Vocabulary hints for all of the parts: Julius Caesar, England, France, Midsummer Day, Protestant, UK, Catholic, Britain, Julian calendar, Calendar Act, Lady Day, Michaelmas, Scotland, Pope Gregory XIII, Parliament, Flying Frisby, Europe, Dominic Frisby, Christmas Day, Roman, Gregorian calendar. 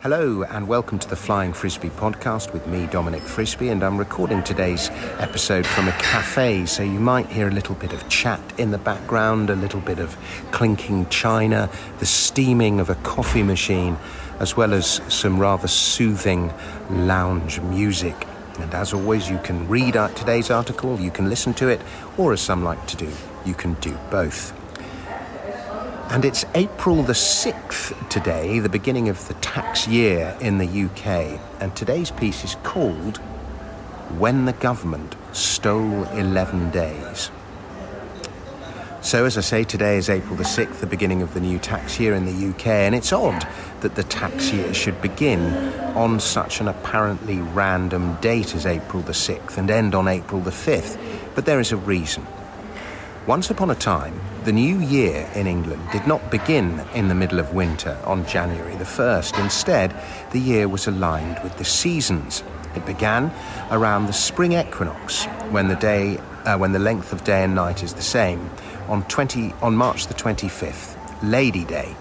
Hello and welcome to the Flying Frisby podcast with me, Dominic Frisby, and I'm recording today's episode from a cafe, so you might hear a little bit of chat in the background, a little bit of clinking china, the steaming of a coffee machine, as well as some rather soothing lounge music. And as always, you can read today's article, you can listen to it, or as some like to do, you can do both. And it's April the 6th today, the beginning of the tax year in the UK. And today's piece is called When the Government Stole 11 Days. So as I say, today is April the 6th, the beginning of the new tax year in the UK. And it's odd that the tax year should begin on such an apparently random date as April the 6th and end on April the 5th. But there is a reason. Once upon a time, the new year in England did not begin in the middle of winter on January the 1st. Instead, the year was aligned with the seasons. It began around the spring equinox, when the length of day and night is the same, on March the 25th, Lady Day.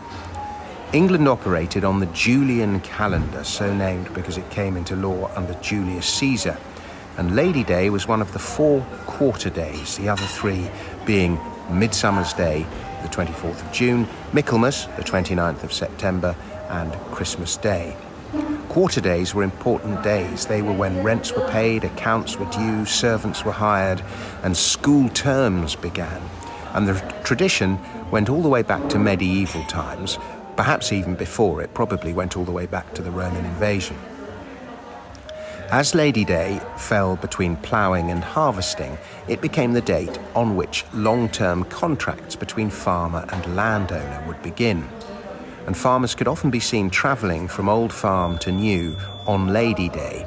England operated on the Julian calendar, so named because it came into law under Julius Caesar. And Lady Day was one of the four quarter days, the other three being Midsummer Day, the 24th of June, Michaelmas, the 29th of September, and Christmas Day. Quarter days were important days. They were when rents were paid, accounts were due, servants were hired, and school terms began. And the tradition went all the way back to medieval times, perhaps even before it, probably went all the way back to the Roman invasion. As Lady Day fell between ploughing and harvesting, it became the date on which long-term contracts between farmer and landowner would begin. And farmers could often be seen travelling from old farm to new on Lady Day.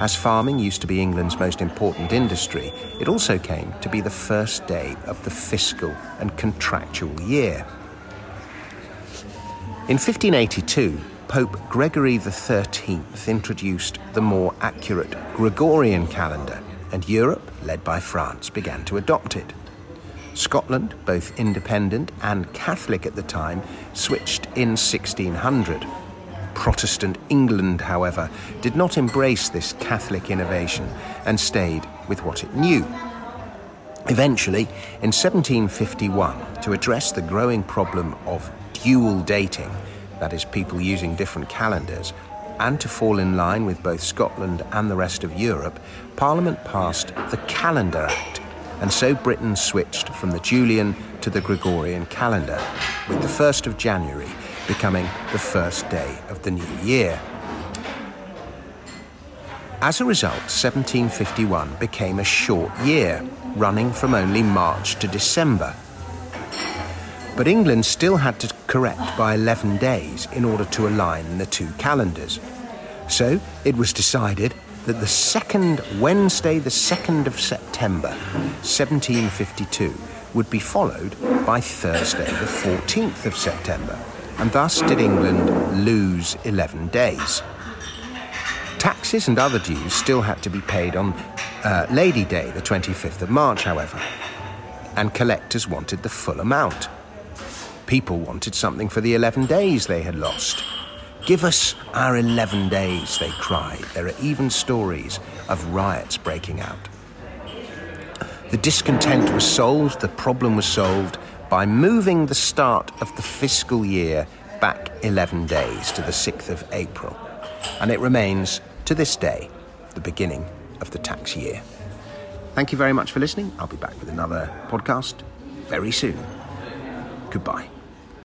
As farming used to be England's most important industry, it also came to be the first day of the fiscal and contractual year. In 1582, Pope Gregory XIII introduced the more accurate Gregorian calendar, and Europe, led by France, began to adopt it. Scotland, both independent and Catholic at the time, switched in 1600. Protestant England, however, did not embrace this Catholic innovation and stayed with what it knew. Eventually, in 1751, to address the growing problem of dual dating, that is, people using different calendars, and to fall in line with both Scotland and the rest of Europe, Parliament passed the Calendar Act, and so Britain switched from the Julian to the Gregorian calendar, with the 1st of January becoming the first day of the new year. As a result, 1751 became a short year, running from only March to December. But England still had to correct by 11 days in order to align the two calendars. So it was decided that the second Wednesday, the 2nd of September, 1752, would be followed by Thursday, the 14th of September, and thus did England lose 11 days. Taxes and other dues still had to be paid on Lady Day, the 25th of March, however, and collectors wanted the full amount. People wanted something for the 11 days they had lost. "Give us our 11 days," they cried. There are even stories of riots breaking out. The discontent was solved, the problem was solved, by moving the start of the fiscal year back 11 days to the 6th of April. And it remains, to this day, the beginning of the tax year. Thank you very much for listening. I'll be back with another podcast very soon. Goodbye.